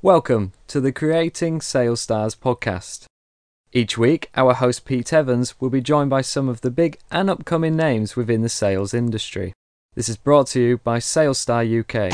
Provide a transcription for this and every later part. Welcome to the Creating Sales Stars podcast. Each week, our host Pete Evans will be joined by some of the big and upcoming names within the sales industry. This is brought to you by Sales Star UK.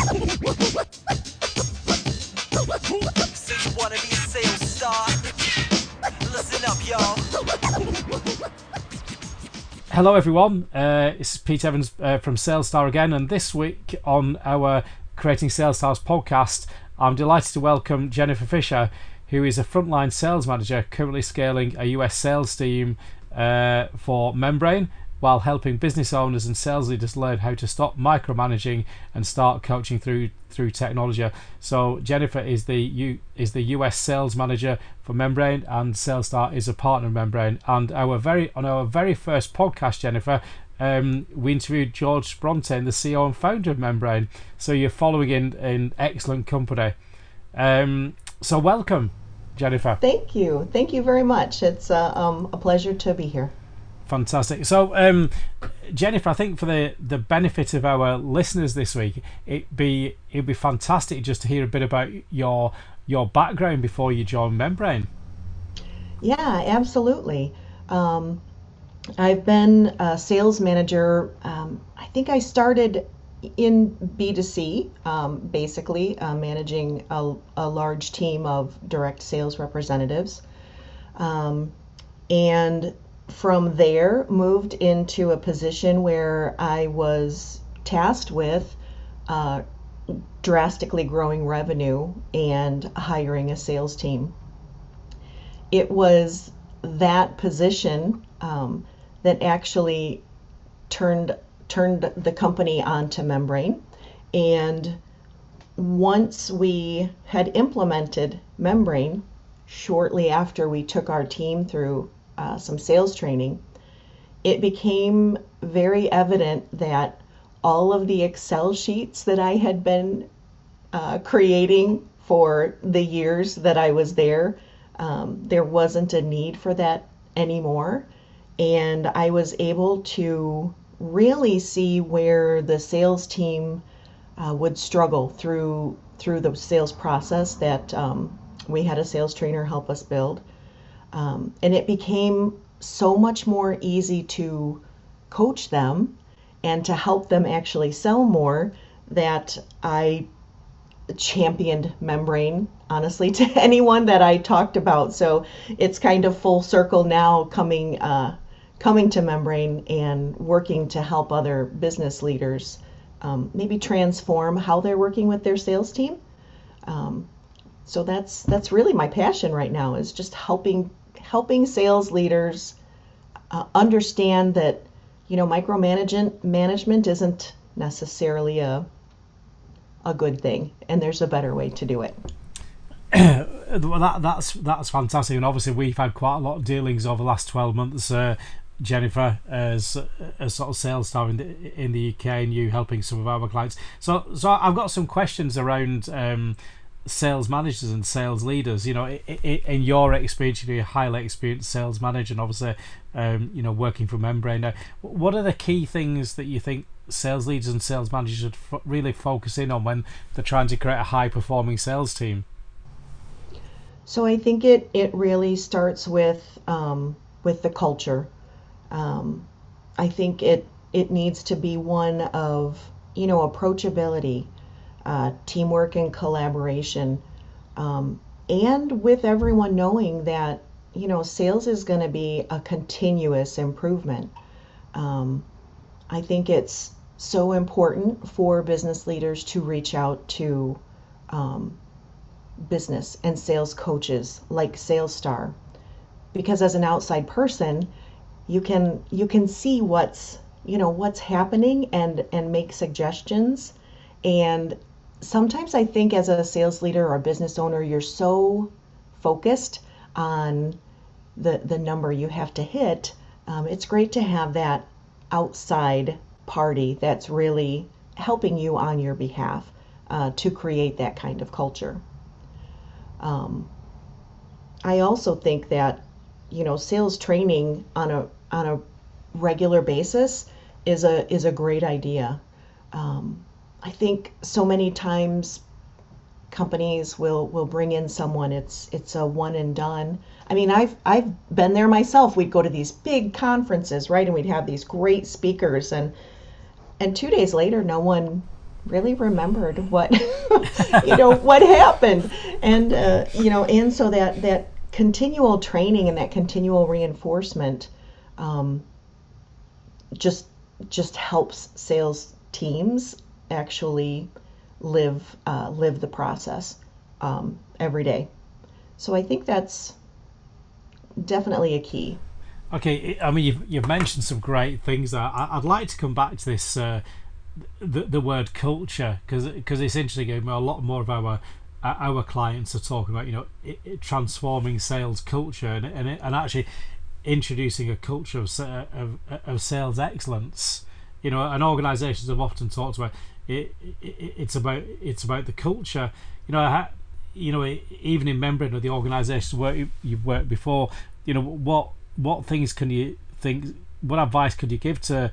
Hello everyone, it's Pete Evans from Sales Star again, and this week on our Creating Sales Stars podcast, I'm delighted to welcome Jennifer Fisher, who is a frontline sales manager currently scaling a US sales team for Membrain, while helping business owners and sales leaders learn how to stop micromanaging and start coaching through technology. So Jennifer is the US sales manager for Membrain, and Sales Star is a partner of Membrain. And on our very first podcast, Jennifer, we interviewed George Brontén, the CEO and founder of Membrain. So you're following in excellent company. So welcome, Jennifer. Thank you very much. It's a pleasure to be here. Fantastic. So Jennifer, I think for the benefit of our listeners this week, it'd be fantastic just to hear a bit about your background before you joined Membrain. Yeah, absolutely. I've been a sales manager. I think I started in B2C, basically managing a large team of direct sales representatives, and from there moved into a position where I was tasked with drastically growing revenue and hiring a sales team. It was that position that actually turned the company onto Membrain. And once we had implemented Membrain, shortly after we took our team through some sales training, it became very evident that all of the Excel sheets that I had been creating for the years that I was there, there wasn't a need for that anymore. And I was able to really see where the sales team would struggle through the sales process that we had a sales trainer help us build. And it became so much more easy to coach them and to help them actually sell more that I championed Membrain, honestly, to anyone that I talked about. So it's kind of full circle now, coming to Membrain and working to help other business leaders maybe transform how they're working with their sales team. So that's really my passion right now, is just helping sales leaders understand that, you know, micromanagement isn't necessarily a good thing, and there's a better way to do it. Well, that's fantastic, and obviously we've had quite a lot of dealings over the last 12 months, Jennifer, as sort of sales star in the UK, and you helping some of our clients. So I've got some questions around sales managers and sales leaders. You know, in your experience, you're a highly experienced sales manager, and obviously, you know, working for Membrain now, what are the key things that you think sales leaders and sales managers should really focus in on when they're trying to create a high-performing sales team? So I think it really starts with the culture. I think it needs to be one of, you know, approachability, teamwork and collaboration, and with everyone knowing that, you know, sales is going to be a continuous improvement. I think it's so important for business leaders to reach out to business and sales coaches like Sales Star, because as an outside person, you can see what's happening and make suggestions. And sometimes I think as a sales leader or a business owner, you're so focused on the number you have to hit. It's great to have that outside party that's really helping you on your behalf to create that kind of culture. I also think that, you know, sales training on a regular basis is a great idea. I think so many times companies will bring in someone. It's a one and done. I mean, I've been there myself. We'd go to these big conferences, right? And we'd have these great speakers, and 2 days later, no one really remembered what what happened. And and so that continual training and that continual reinforcement just helps sales teams actually live the process every day. So I think that's definitely a key. Okay, I mean, you've mentioned some great things. I'd like to come back to this the word culture, because it's interesting. I mean, a lot more of our clients are talking about transforming sales culture and actually introducing a culture of sales excellence. And organisations have often talked about it's about the culture. Even in Membrain, or the organisations where you've worked before, what things can you think? What advice could you give to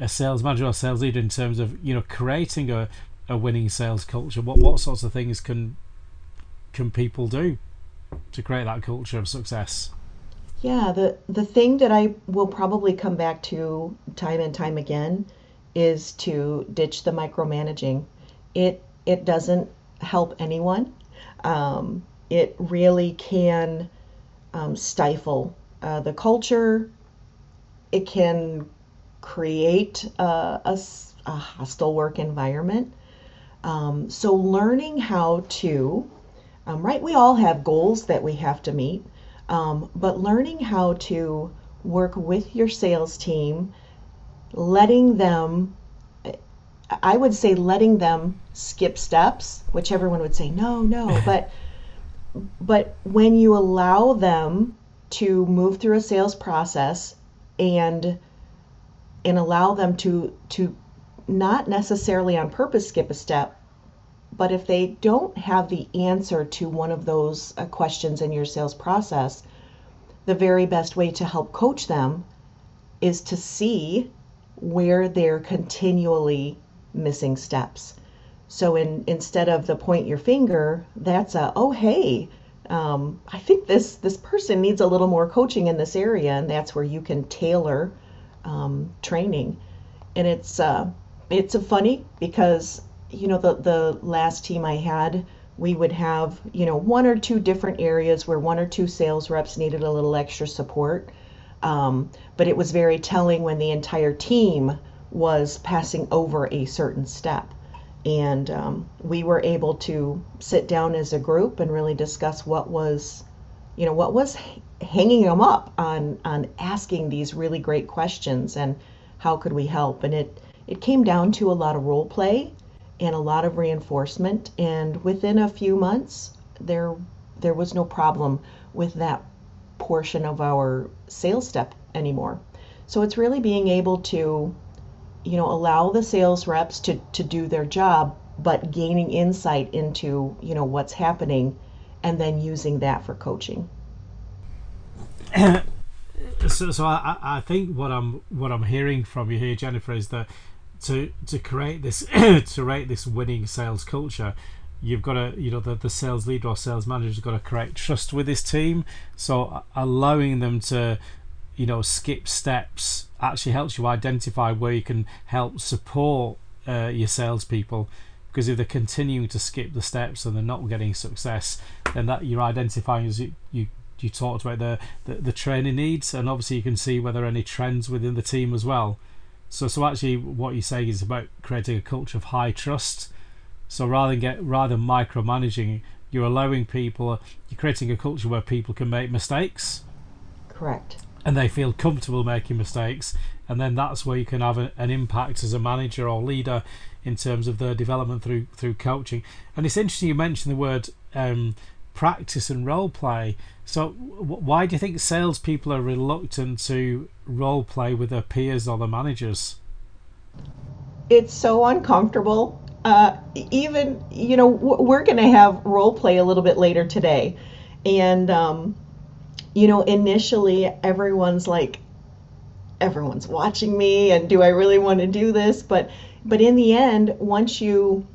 a sales manager or sales leader in terms of creating a winning sales culture? What sorts of things can people do to create that culture of success? Yeah, the thing that I will probably come back to time and time again is to ditch the micromanaging. It doesn't help anyone. It really can stifle the culture. It can create a hostile work environment. So learning how to, we all have goals that we have to meet, but learning how to work with your sales team, letting them skip steps, which everyone would say, no, but when you allow them to move through a sales process and allow them to not necessarily on purpose skip a step, but if they don't have the answer to one of those questions in your sales process, the very best way to help coach them is to see where they're continually missing steps. So instead of the point your finger, that's I think this person needs a little more coaching in this area, and that's where you can tailor training. And it's funny because the last team I had, we would have one or two different areas where one or two sales reps needed a little extra support, but it was very telling when the entire team was passing over a certain step. And we were able to sit down as a group and really discuss what was hanging them up on asking these really great questions and how could we help. And it came down to a lot of role play and a lot of reinforcement. And within a few months, there was no problem with that portion of our sales step anymore. So it's really being able to allow the sales reps to do their job, but gaining insight into what's happening and then using that for coaching. So I think what I'm hearing from you here, Jennifer, is that to create this winning sales culture, you've got to the sales leader or sales manager's got to create trust with his team. So allowing them to skip steps actually helps you identify where you can help support your salespeople, because if they're continuing to skip the steps and they're not getting success, then that you're identifying, as you talked about, the training needs, and obviously you can see whether any trends within the team as well. So actually what you're saying is about creating a culture of high trust. So rather than micromanaging, you're allowing people, you're creating a culture where people can make mistakes. Correct. And they feel comfortable making mistakes, and then that's where you can have an impact as a manager or leader in terms of their development through coaching. And it's interesting you mentioned the word practice and role play. So why do you think salespeople are reluctant to role play with their peers or their managers? It's so uncomfortable. Even we're going to have role play a little bit later today, and initially everyone's watching me, and do I really want to do this? But in the end, once you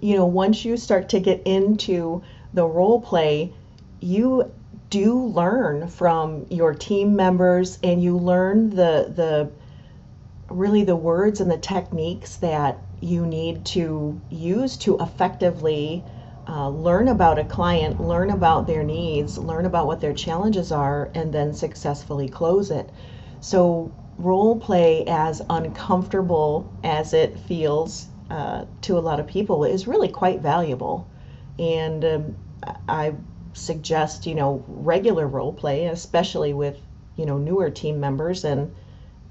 you know, once you start to get into the role play, you do learn from your team members, and you learn really the words and the techniques that you need to use to effectively learn about a client, learn about their needs, learn about what their challenges are, and then successfully close it. So role play, as uncomfortable as it feels to a lot of people, is really quite valuable. And I suggest, you know, regular role play, especially with, you know, newer team members, and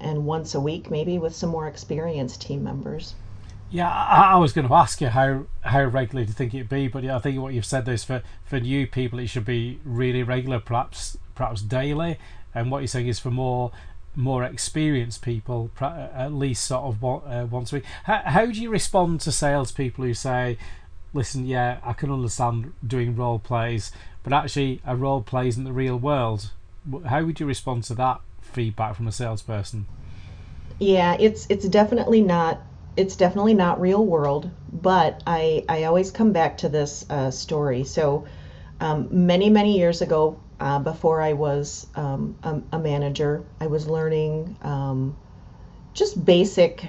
once a week maybe with some more experienced team members. Yeah, I was going to ask you how regular do you think it'd be, but yeah, I think what you've said is for new people it should be really regular, perhaps daily, and what you're saying is for more experienced people, at least sort of once a week. How do you respond to salespeople who say, listen, yeah, I can understand doing role plays, but actually a role play isn't the real world? How would you respond to that feedback from a salesperson? Yeah, it's definitely not real world, but I always come back to this story. So many years ago, before I was a manager, I was learning just basic,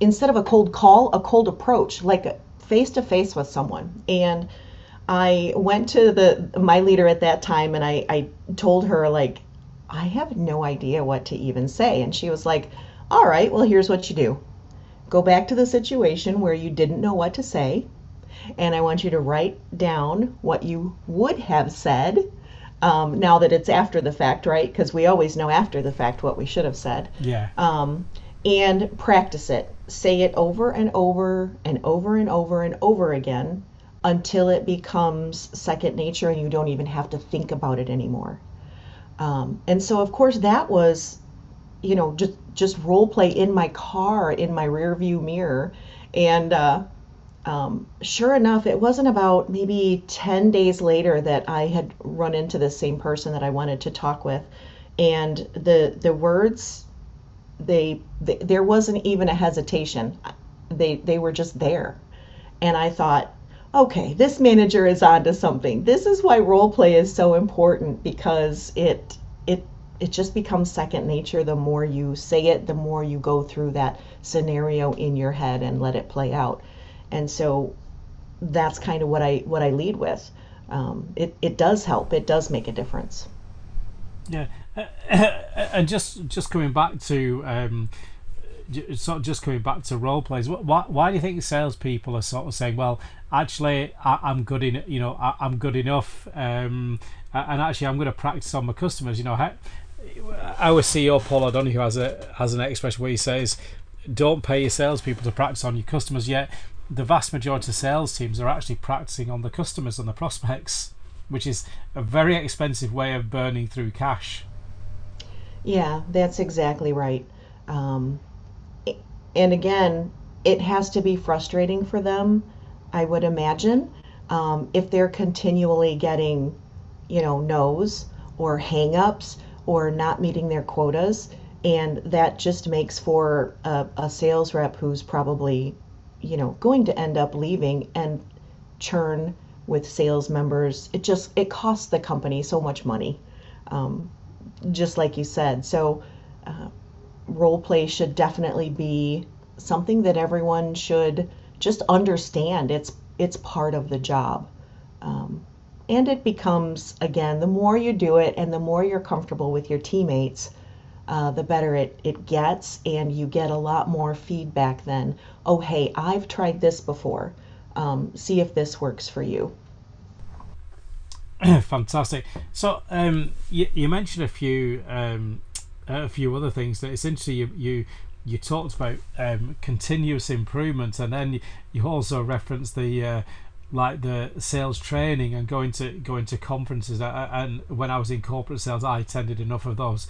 instead of a cold call, a cold approach, like a face-to-face with someone. And I went to my leader at that time, and I told her, like, I have no idea what to even say. And she was like, all right, well, here's what you do. Go back to the situation where you didn't know what to say, and I want you to write down what you would have said, now that it's after the fact, right? Because we always know after the fact what we should have said. Yeah. And practice it. Say it over and over and over and over and over again until it becomes second nature and you don't even have to think about it anymore. And so, of course, that was, you know, just role play in my car, in my rearview mirror. And sure enough, it wasn't about maybe 10 days later that I had run into the same person that I wanted to talk with, and the words, there wasn't even a hesitation. They were just there, and I thought, okay, this manager is onto something. This is why role play is so important, because it just becomes second nature. The more you say it, the more you go through that scenario in your head and let it play out. And so that's kind of what I lead with. It does help. It does make a difference. Yeah, and just coming back to role plays. Why do you think salespeople are sort of saying, well, actually, I'm good enough, and actually I'm going to practice on my customers? You know, our CEO Paul O'Donoghue has an expression where he says, don't pay your salespeople to practice on your customers, yet the vast majority of sales teams are actually practicing on the customers and the prospects, which is a very expensive way of burning through cash. Yeah, that's exactly right. And again, it has to be frustrating for them, I would imagine, if they're continually getting, you know, no's or hang-ups or not meeting their quotas. And that just makes for a sales rep who's probably, you know, going to end up leaving and churn with sales members. It costs the company so much money, just like you said. So role play should definitely be something that everyone should just understand. It's part of the job. And it becomes, again, the more you do it and the more you're comfortable with your teammates, the better it gets, and you get a lot more feedback than, oh, hey, I've tried this before. See if this works for you. Fantastic. So you mentioned a few other things that it's interesting. You talked about continuous improvement, and then you also referenced the like the sales training and going to conferences. And when I was in corporate sales, I attended enough of those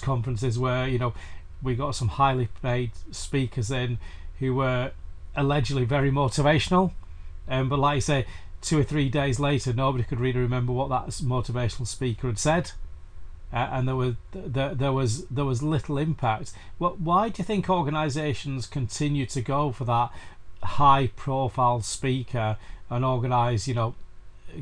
conferences where, you know, we got some highly paid speakers in who were allegedly very motivational, but like you say, 2 or 3 days later nobody could really remember what that motivational speaker had said, and there was little impact. Why do you think organizations continue to go for that high-profile speaker and organise, you know,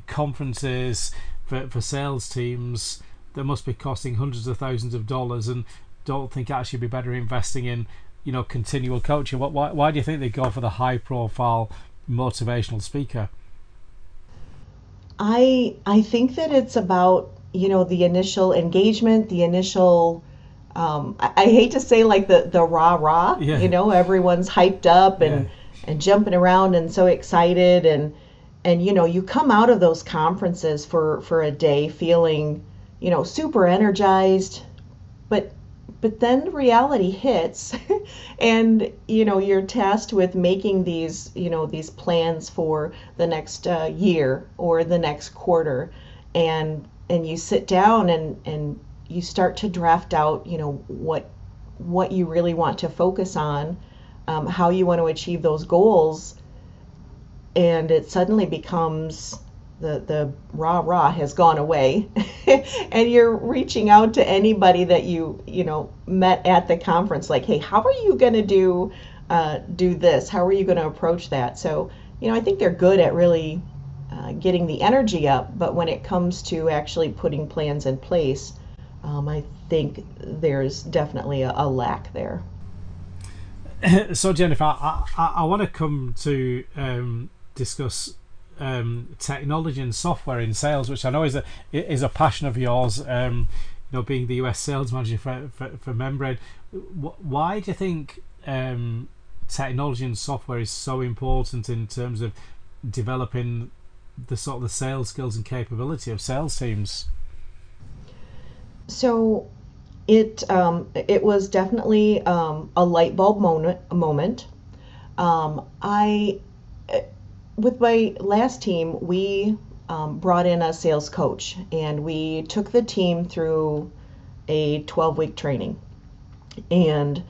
conferences for sales teams that must be costing hundreds of thousands of dollars, and don't think I should be better investing in, you know, continual coaching? Why do you think they go for the high-profile motivational speaker? I think that it's about, you know, the initial engagement, the initial. I hate to say like the rah-rah, yeah. You know, everyone's hyped up and, yeah. and jumping around and so excited. And, you know, you come out of those conferences for a day feeling, you know, super energized, but then reality hits and, you know, you're tasked with making these, you know, these plans for the next year or the next quarter. And you sit down and you start to draft out, you know, what you really want to focus on, how you want to achieve those goals, and it suddenly becomes the rah-rah has gone away, and you're reaching out to anybody that you know met at the conference, like, hey, how are you going to do this? How are you going to approach that? So, you know, I think they're good at really getting the energy up, but when it comes to actually putting plans in place, I think there's definitely a lack there. So Jennifer, I want to come to discuss technology and software in sales, which I know is a passion of yours. You know, being the US sales manager for Membrain, why do you think technology and software is so important in terms of developing the sort of the sales skills and capability of sales teams? So it was definitely a light bulb moment. With my last team, we brought in a sales coach, and we took the team through a 12-week training. And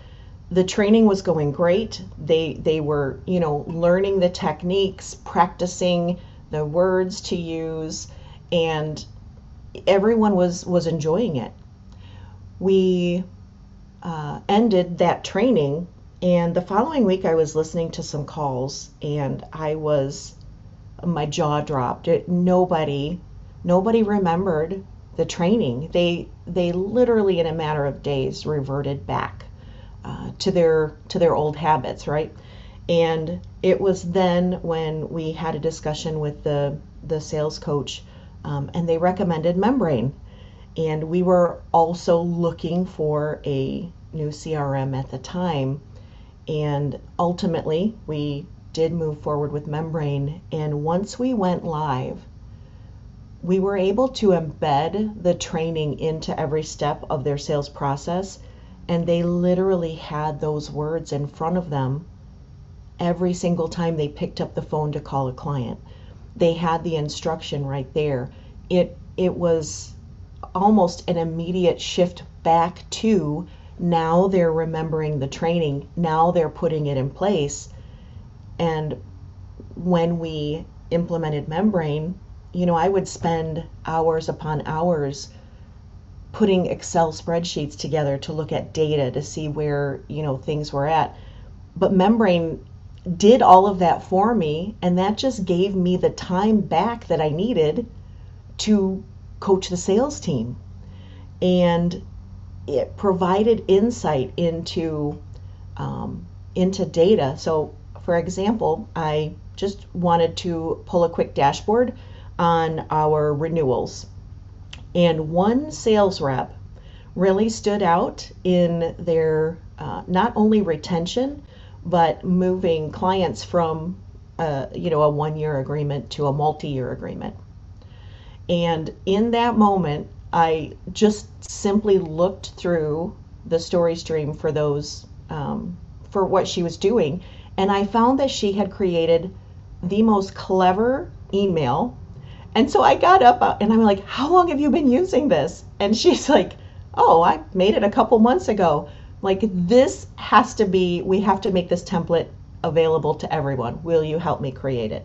the training was going great. They were, you know, learning the techniques, practicing the words to use, and everyone was enjoying it. We ended that training, and the following week I was listening to some calls, and my jaw dropped. Nobody remembered the training. They literally in a matter of days reverted back to their old habits, right? And it was then when we had a discussion with the sales coach. And they recommended Membrain, and we were also looking for a new CRM at the time, and ultimately we did move forward with Membrain. And once we went live, we were able to embed the training into every step of their sales process, and they literally had those words in front of them every single time they picked up the phone to call a client. They had the instruction right there. It was almost an immediate shift back to, now they're remembering the training, now they're putting it in place. And when we implemented Membrain, you know, I would spend hours upon hours putting Excel spreadsheets together to look at data to see where, you know, things were at. But Membrain did all of that for me, and that just gave me the time back that I needed to coach the sales team. And it provided insight into data. So for example, I just wanted to pull a quick dashboard on our renewals, and one sales rep really stood out in their not only retention, but moving clients from you know, a one-year agreement to a multi-year agreement. And in that moment, I just simply looked through the story stream for those for what she was doing, and I found that she had created the most clever email. And so I got up and I'm like, how long have you been using this? And she's like, oh, I made it a couple months ago. Like, this has to be, we have to make this template available to everyone. Will you help me create it?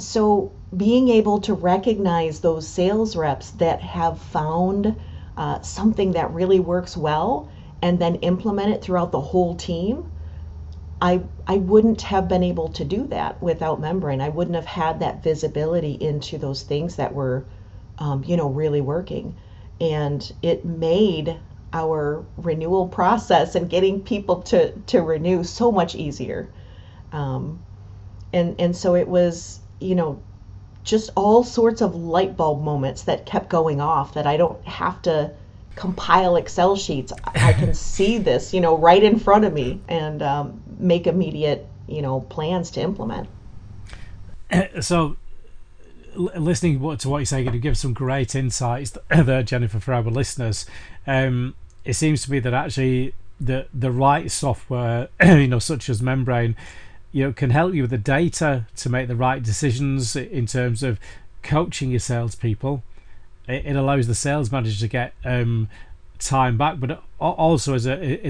So being able to recognize those sales reps that have found something that really works well, and then implement it throughout the whole team, I wouldn't have been able to do that without Membrain. I wouldn't have had that visibility into those things that were, really working. And it made our renewal process and getting people to renew so much easier. And so it was, just all sorts of light bulb moments that kept going off that I don't have to compile Excel sheets. I can see this, right in front of me and make immediate, plans to implement. So listening to what you say, you're going to give some great insights there, Jennifer, for our listeners. It seems to me that actually the right software, such as Membrain, can help you with the data to make the right decisions in terms of coaching your salespeople. It allows the sales manager to get time back, but also is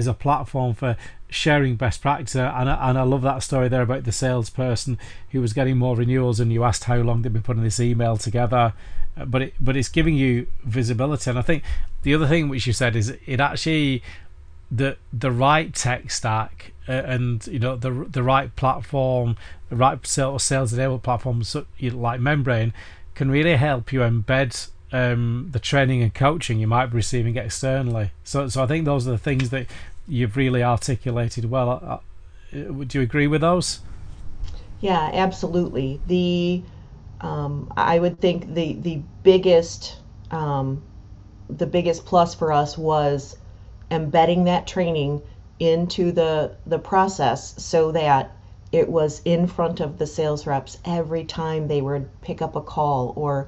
a platform for sharing best practice. And I love that story there about the salesperson who was getting more renewals, and you asked how long they've been putting this email together. But it's giving you visibility. And I think the other thing which you said is it actually the right tech stack and the right platform, the right sales enabled platforms like Membrain can really help you embed the training and coaching you might be receiving externally. So I think those are the things that you've really articulated well. Would you agree with those? Yeah, absolutely. I would think the biggest plus for us was embedding that training into the process so that it was in front of the sales reps every time they would pick up a call or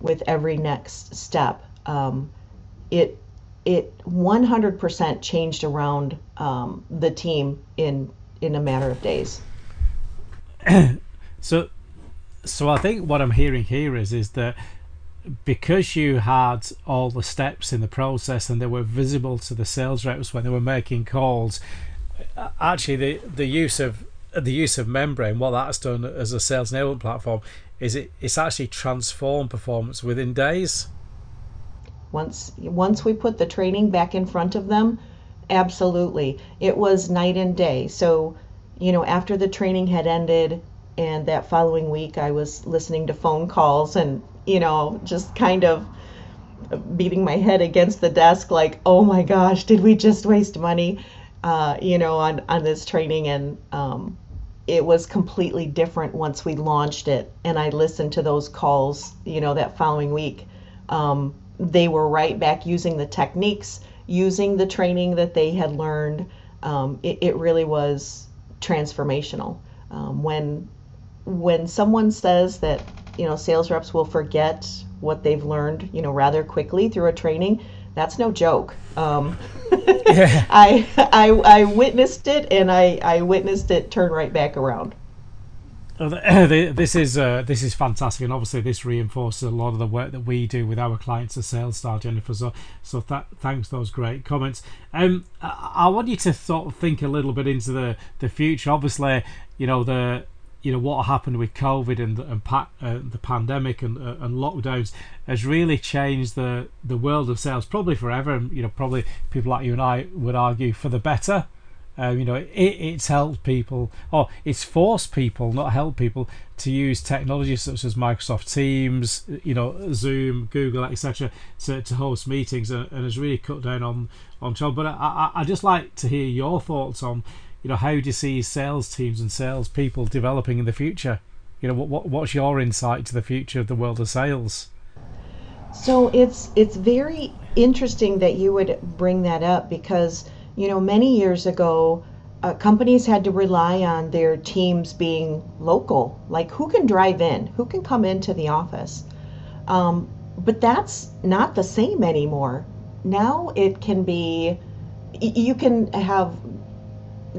with every next step. It 100% changed around the team in a matter of days. So I think what I'm hearing here is that because you had all the steps in the process and they were visible to the sales reps when they were making calls, actually the use of Membrain, what that's done as a sales enablement platform is it's actually transformed performance within days. Once we put the training back in front of them, absolutely. It was night and day. So, after the training had ended and that following week I was listening to phone calls and just kind of beating my head against the desk like, oh my gosh, did we just waste money, on this training? And it was completely different once we launched it. And I listened to those calls, that following week. They were right back using the techniques, using the training that they had learned. It really was transformational. When someone says that, sales reps will forget what they've learned, rather quickly through a training, that's no joke. Yeah. I witnessed it, and I witnessed it turn right back around. This is fantastic, and obviously this reinforces a lot of the work that we do with our clients at Sales Star, Jennifer. So thanks for those great comments. I want you to sort of think a little bit into the future. Obviously, what happened with COVID and the pandemic and lockdowns has really changed the world of sales probably forever. And probably people like you and I would argue for the better. It's helped people, or it's forced people, not helped people, to use technologies such as Microsoft Teams, Zoom, Google, etc., to host meetings, and has really cut down on trouble. But I just like to hear your thoughts on. How do you see sales teams and sales people developing in the future? What's your insight to the future of the world of sales? So it's very interesting that you would bring that up because, many years ago, companies had to rely on their teams being local, like who can drive in, who can come into the office. But that's not the same anymore. Now it can be, you can have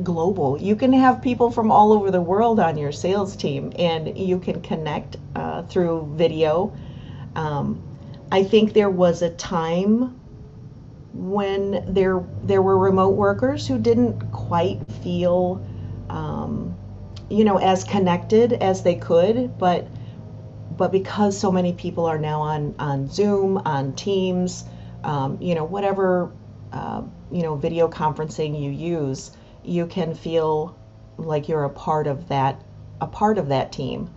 global. You can have people from all over the world on your sales team, and you can connect through video. I think there was a time when there were remote workers who didn't quite feel, as connected as they could, but because so many people are now on Zoom, on Teams, whatever video conferencing you use, you can feel like you're a part of that team.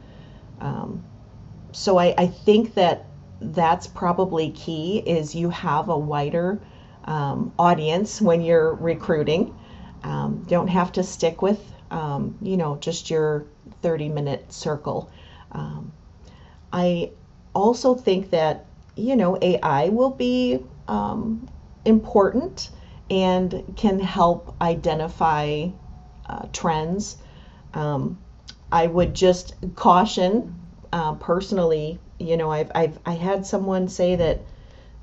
So I think that that's probably key, is you have a wider audience when you're recruiting. Don't have to stick with just your 30-minute circle. I also think that AI will be important and can help identify trends. I would just caution personally. I had someone say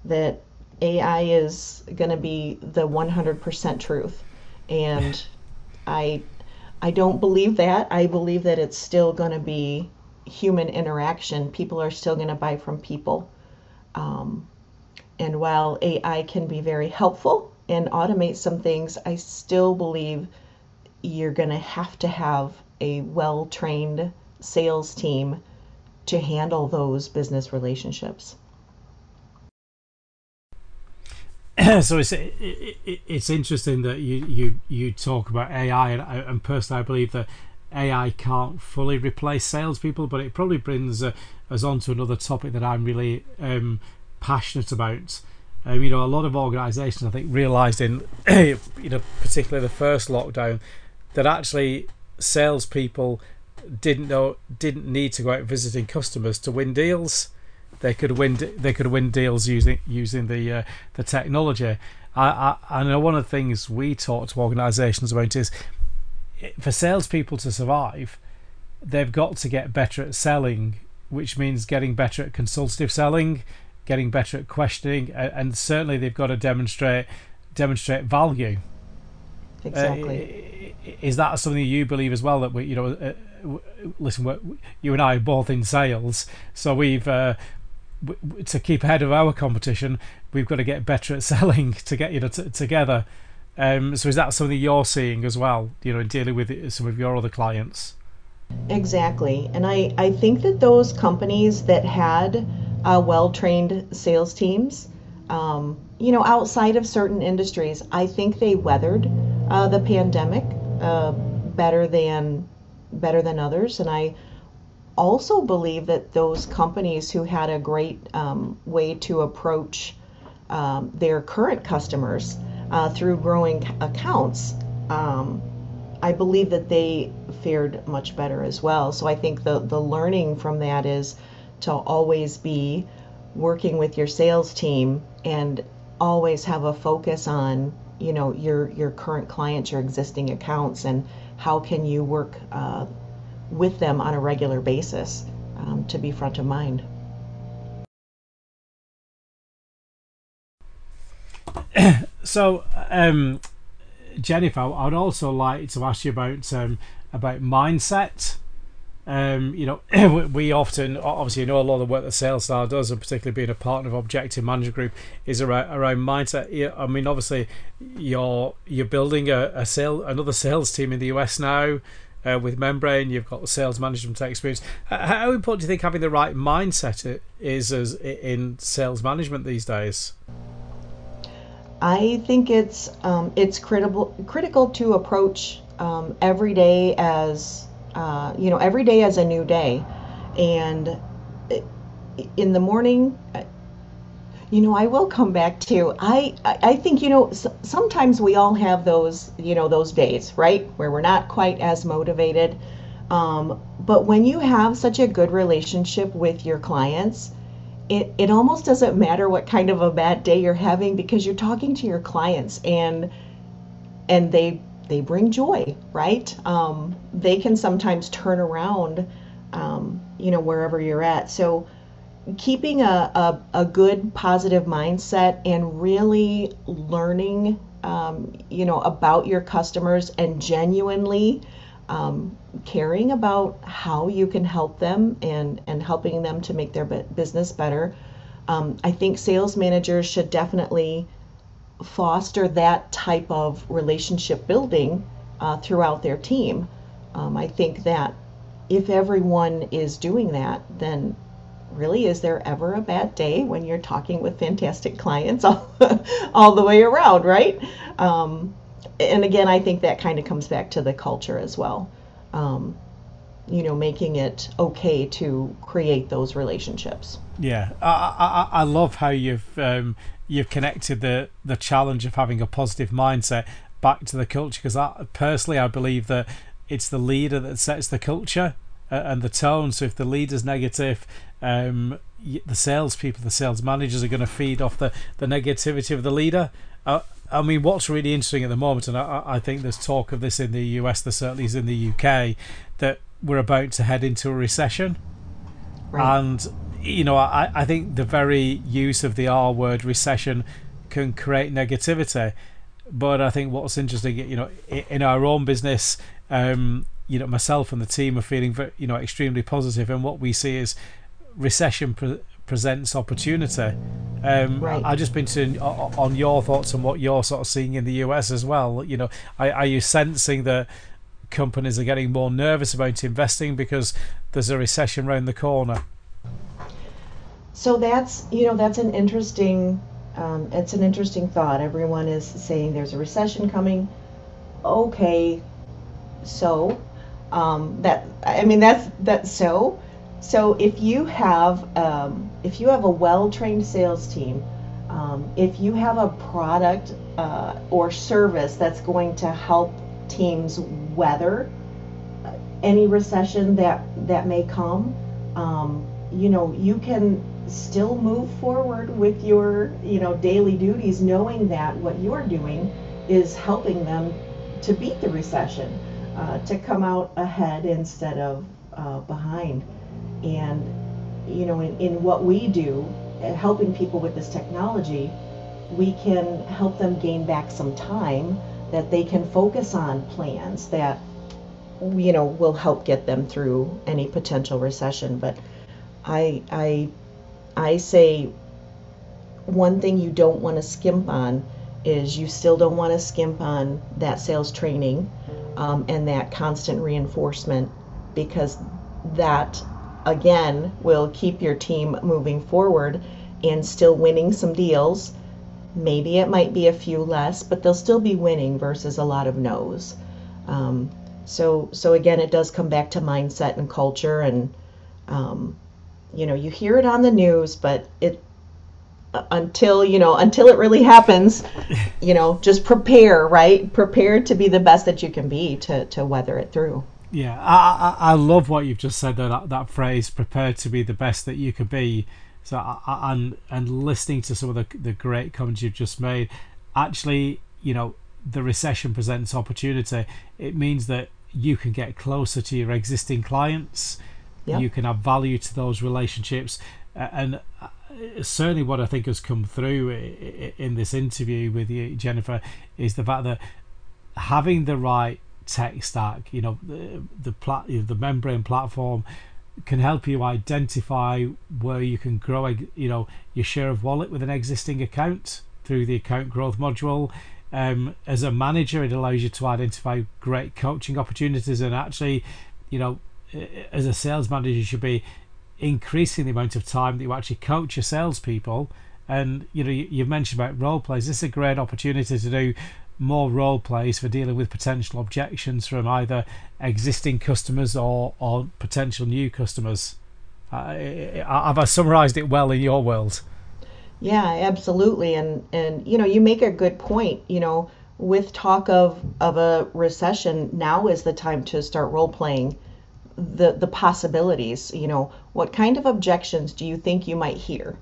that AI is going to be the 100% truth, and I don't believe that. I believe that it's still going to be human interaction. People are still going to buy from people. And while AI can be very helpful and automate some things, I still believe you're going to have a well-trained sales team to handle those business relationships. So it's interesting that you talk about AI, and personally I believe that AI can't fully replace salespeople, but it probably brings us on to another topic that I'm really passionate about. A lot of organisations, I think, realised in particularly the first lockdown that actually salespeople didn't need to go out visiting customers to win deals. They could win deals using the technology. I know one of the things we talk to organisations about is, for salespeople to survive, they've got to get better at selling, which means getting better at consultative selling, getting better at questioning, and certainly they've got to demonstrate value. Exactly. Is that something you believe as well, that we, you and I are both in sales, so we've to keep ahead of our competition, we've got to get better at selling to get together. So is that something you're seeing as well, dealing with some of your other clients? Exactly. And I think that those companies that had well-trained sales teams, outside of certain industries, I think they weathered the pandemic better than others. And I also believe that those companies who had a great way to approach their current customers through growing accounts, I believe that they fared much better as well. So I think the learning from that is to always be working with your sales team and always have a focus on your current clients, your existing accounts, and how can you work with them on a regular basis to be front of mind. So, Jennifer, I'd also like to ask you about mindset. We often, obviously, a lot of the work that Sales Star does, and particularly being a partner of Objective Management Group, is around mindset. I mean, obviously, you're building another sales team in the US now with Membrain. You've got sales management experience. How important do you think having the right mindset is in sales management these days? I think it's critical to approach every day as every day as a new day. And in the morning, I will come back to, I think, sometimes we all have those, those days, right, where we're not quite as motivated. But when you have such a good relationship with your clients, it almost doesn't matter what kind of a bad day you're having, because you're talking to your clients and they bring joy, right? They can sometimes turn around, wherever you're at. So keeping a good positive mindset and really learning, about your customers and genuinely caring about how you can help them and helping them to make their business better. I think sales managers should definitely foster that type of relationship building throughout their team. I think that if everyone is doing that, then really, is there ever a bad day when you're talking with fantastic clients all the way around, right? And again, I think that kind of comes back to the culture as well. You know, making it okay to create those relationships. Yeah, I love how you've connected the challenge of having a positive mindset back to the culture, because personally I believe that it's the leader that sets the culture and the tone. So if the leader's negative, the salespeople, the sales managers are going to feed off the negativity of the leader. I mean, what's really interesting at the moment, and I think there's talk of this in the US, there certainly is in the UK, that we're about to head into a recession. Right. And, you know, I think the very use of the R word, recession, can create negativity. But I think what's interesting, you know, in our own business, you know, myself and the team are feeling, you know, extremely positive. And what we see is recession presents opportunity. Right. I've just been on your thoughts on what you're sort of seeing in the US as well. You know, are you sensing that companies are getting more nervous about investing because there's a recession around the corner? So that's, you know, that's an interesting, it's an interesting thought. Everyone is saying there's a recession coming. Okay, so So if you have a well-trained sales team, if you have a product or service that's going to help teams weather any recession that may come, you know, you can still move forward with your, you know, daily duties, knowing that what you're doing is helping them to beat the recession, to come out ahead instead of behind. And, you know, in what we do, helping people with this technology, we can help them gain back some time that they can focus on plans that, you know, will help get them through any potential recession. But I say one thing you don't want to skimp on is you still don't want to skimp on that sales training and that constant reinforcement, because that, again, will keep your team moving forward and still winning some deals. Maybe it might be a few less, but they'll still be winning versus a lot of no's. So again, it does come back to mindset and culture. And you know, you hear it on the news, but until it really happens, you know, just prepare, right? Prepare to be the best that you can be to weather it through. Yeah, I love what you've just said, though, that phrase, prepare to be the best that you could be. So and listening to some of the great comments you've just made, actually, you know, the recession presents opportunity. It means that you can get closer to your existing clients. Yep. You can add value to those relationships. And certainly what I think has come through in this interview with you, Jennifer, is the fact that having the right tech stack, you know, the Membrain platform can help you identify where you can grow, you know, your share of wallet with an existing account through the account growth module. As a manager, it allows you to identify great coaching opportunities, and actually, you know, as a sales manager, you should be increasing the amount of time that you actually coach your salespeople. And, you know, you've mentioned about role plays. This is a great opportunity to do more role plays for dealing with potential objections from either existing customers or potential new customers. Have I summarized it well in your world? Yeah, absolutely. And you know, you make a good point. You know, with talk of a recession, now is the time to start role playing the possibilities. You know, what kind of objections do you think you might hear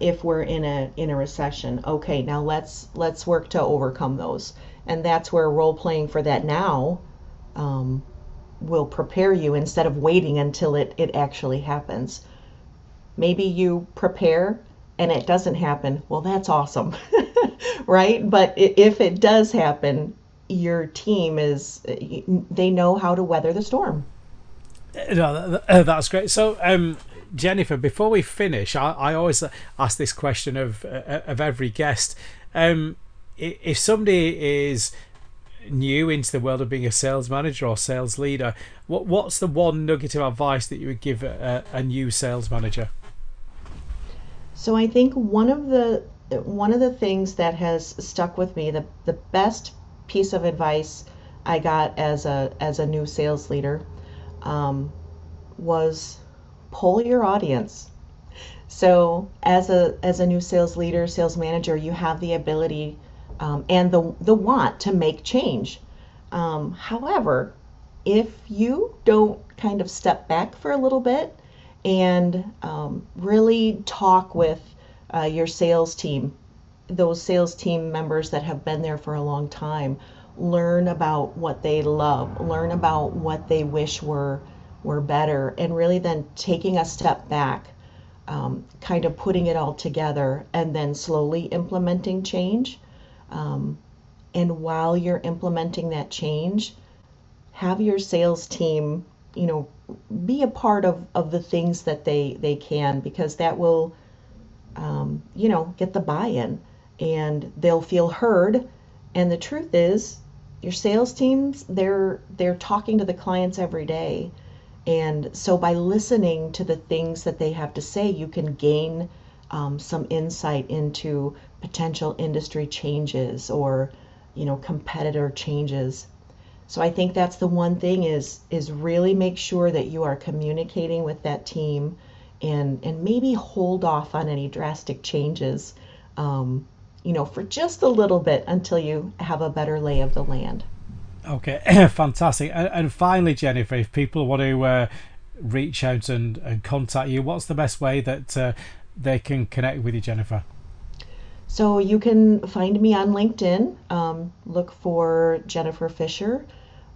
if we're in a recession? Okay, now let's work to overcome those. And that's where role playing for that now will prepare you, instead of waiting until it actually happens. Maybe you prepare and it doesn't happen. Well, that's awesome, right? But if it does happen, your team they know how to weather the storm. No, that's great. So, Jennifer, before we finish, I always ask this question of every guest. If somebody is new into the world of being a sales manager or sales leader, what's the one nugget of advice that you would give a new sales manager? So I think one of the things that has stuck with me, the best piece of advice I got as a new sales leader was poll your audience. So as a new sales leader, sales manager, you have the ability and the want to make change. However, if you don't kind of step back for a little bit and really talk with your sales team, those sales team members that have been there for a long time, learn about what they love, learn about what they wish were better, and really then taking a step back, kind of putting it all together and then slowly implementing change. And while you're implementing that change, have your sales team, you know, be a part of the things that they can, because that will, you know, get the buy-in and they'll feel heard. And the truth is, your sales teams, they're talking to the clients every day. And so by listening to the things that they have to say, you can gain some insight into potential industry changes or, you know, competitor changes. So I think that's the one thing is really make sure that you are communicating with that team and maybe hold off on any drastic changes, you know, for just a little bit until you have a better lay of the land. Okay, fantastic. And finally, Jennifer, if people want to reach out and contact you, what's the best way that they can connect with you, Jennifer? So you can find me on LinkedIn, look for Jennifer Fisher,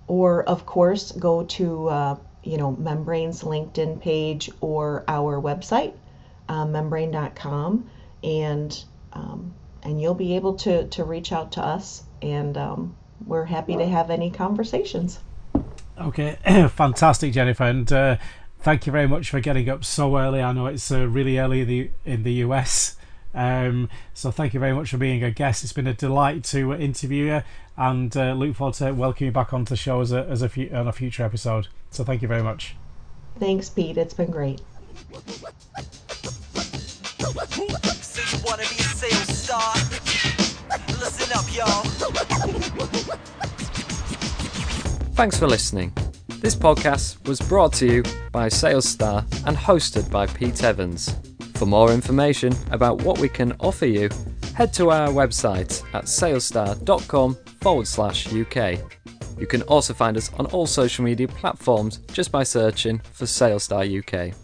or of course go to you know, Membrain's LinkedIn page or our website, Membrain.com, and you'll be able to reach out to us, and we're happy to have any conversations. Okay, fantastic, Jennifer, and thank you very much for getting up so early. I know it's really early in the US. So thank you very much for being a guest. It's been a delight to interview you, and look forward to welcoming you back onto the show on a future episode. So thank you very much. Thanks, Pete. It's been great. Want to be a sales star? Listen up, y'all. Thanks for listening. This podcast was brought to you by Sales Star and hosted by Pete Evans. For more information about what we can offer you, head to our website at salesstar.com/UK. You can also find us on all social media platforms just by searching for Sales Star UK.